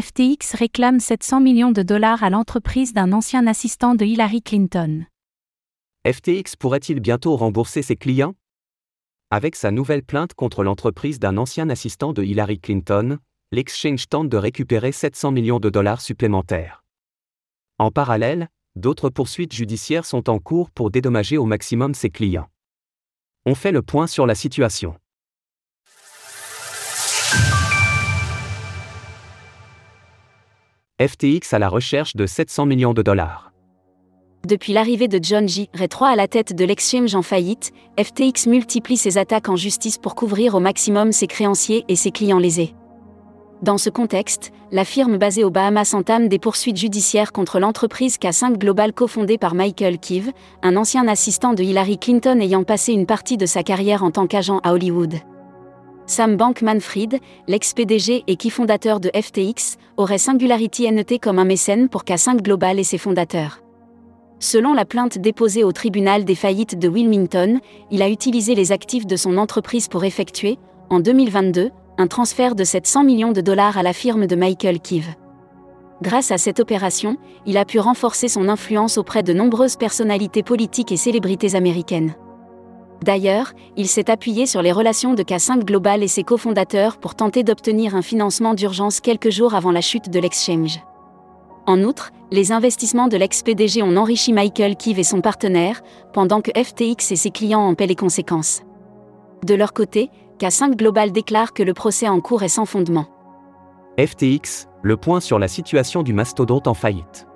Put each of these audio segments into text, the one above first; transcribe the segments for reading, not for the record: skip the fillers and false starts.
FTX réclame 700 millions de dollars à l'entreprise d'un ancien assistant de Hillary Clinton. FTX pourrait-il bientôt rembourser ses clients? Avec sa nouvelle plainte contre l'entreprise d'un ancien assistant de Hillary Clinton, l'exchange tente de récupérer 700 millions de dollars supplémentaires. En parallèle, d'autres poursuites judiciaires sont en cours pour dédommager au maximum ses clients. On fait le point sur la situation. FTX à la recherche de 700 millions de dollars. Depuis l'arrivée de John J. Ray III à la tête de l'exchange en faillite, FTX multiplie ses attaques en justice pour couvrir au maximum ses créanciers et ses clients lésés. Dans ce contexte, la firme basée aux Bahamas entame des poursuites judiciaires contre l'entreprise K5 Global cofondée par Michael Kives, un ancien assistant de Hillary Clinton ayant passé une partie de sa carrière en tant qu'agent à Hollywood. Sam Bankman-Fried, l'ex-PDG et cofondateur de FTX, aurait Singularity NET comme un mécène pour K5 Global et ses fondateurs. Selon la plainte déposée au tribunal des faillites de Wilmington, il a utilisé les actifs de son entreprise pour effectuer, en 2022, un transfert de 700 millions de dollars à la firme de Michael Kives. Grâce à cette opération, il a pu renforcer son influence auprès de nombreuses personnalités politiques et célébrités américaines. D'ailleurs, il s'est appuyé sur les relations de K5 Global et ses cofondateurs pour tenter d'obtenir un financement d'urgence quelques jours avant la chute de l'exchange. En outre, les investissements de l'ex-PDG ont enrichi Michael Kives et son partenaire, pendant que FTX et ses clients en paient les conséquences. De leur côté, K5 Global déclare que le procès en cours est sans fondement. FTX, le point sur la situation du mastodonte en faillite.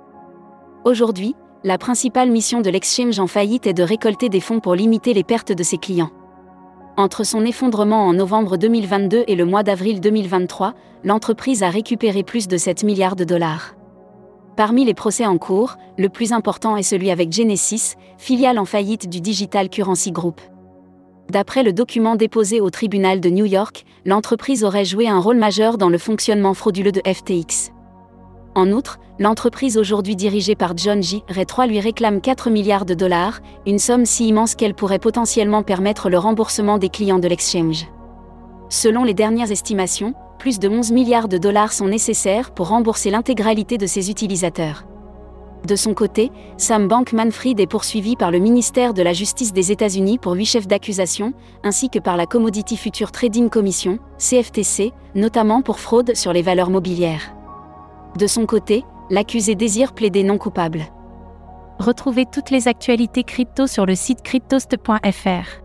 Aujourd'hui, la principale mission de l'exchange en faillite est de récolter des fonds pour limiter les pertes de ses clients. Entre son effondrement en novembre 2022 et le mois d'avril 2023, l'entreprise a récupéré plus de 7 milliards de dollars. Parmi les procès en cours, le plus important est celui avec Genesis, filiale en faillite du Digital Currency Group. D'après le document déposé au tribunal de New York, l'entreprise aurait joué un rôle majeur dans le fonctionnement frauduleux de FTX. En outre, l'entreprise aujourd'hui dirigée par John J. Ray III lui réclame 4 milliards de dollars, une somme si immense qu'elle pourrait potentiellement permettre le remboursement des clients de l'exchange. Selon les dernières estimations, plus de 11 milliards de dollars sont nécessaires pour rembourser l'intégralité de ses utilisateurs. De son côté, Sam Bankman-Fried est poursuivi par le ministère de la Justice des États-Unis pour 8 chefs d'accusation, ainsi que par la Commodity Futures Trading Commission, CFTC, notamment pour fraude sur les valeurs mobilières. De son côté, l'accusé désire plaider non coupable. Retrouvez toutes les actualités crypto sur le site cryptost.fr.